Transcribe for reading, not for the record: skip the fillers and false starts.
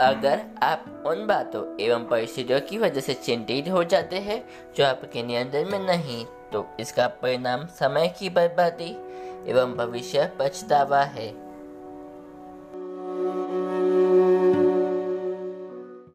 अगर आप उन बातों एवं परिस्थितियों की वजह से चिंतित हो जाते हैं जो आपके नियंत्रण में नहीं, तो इसका परिणाम समय की बर्बादी एवं भविष्य पछतावा है।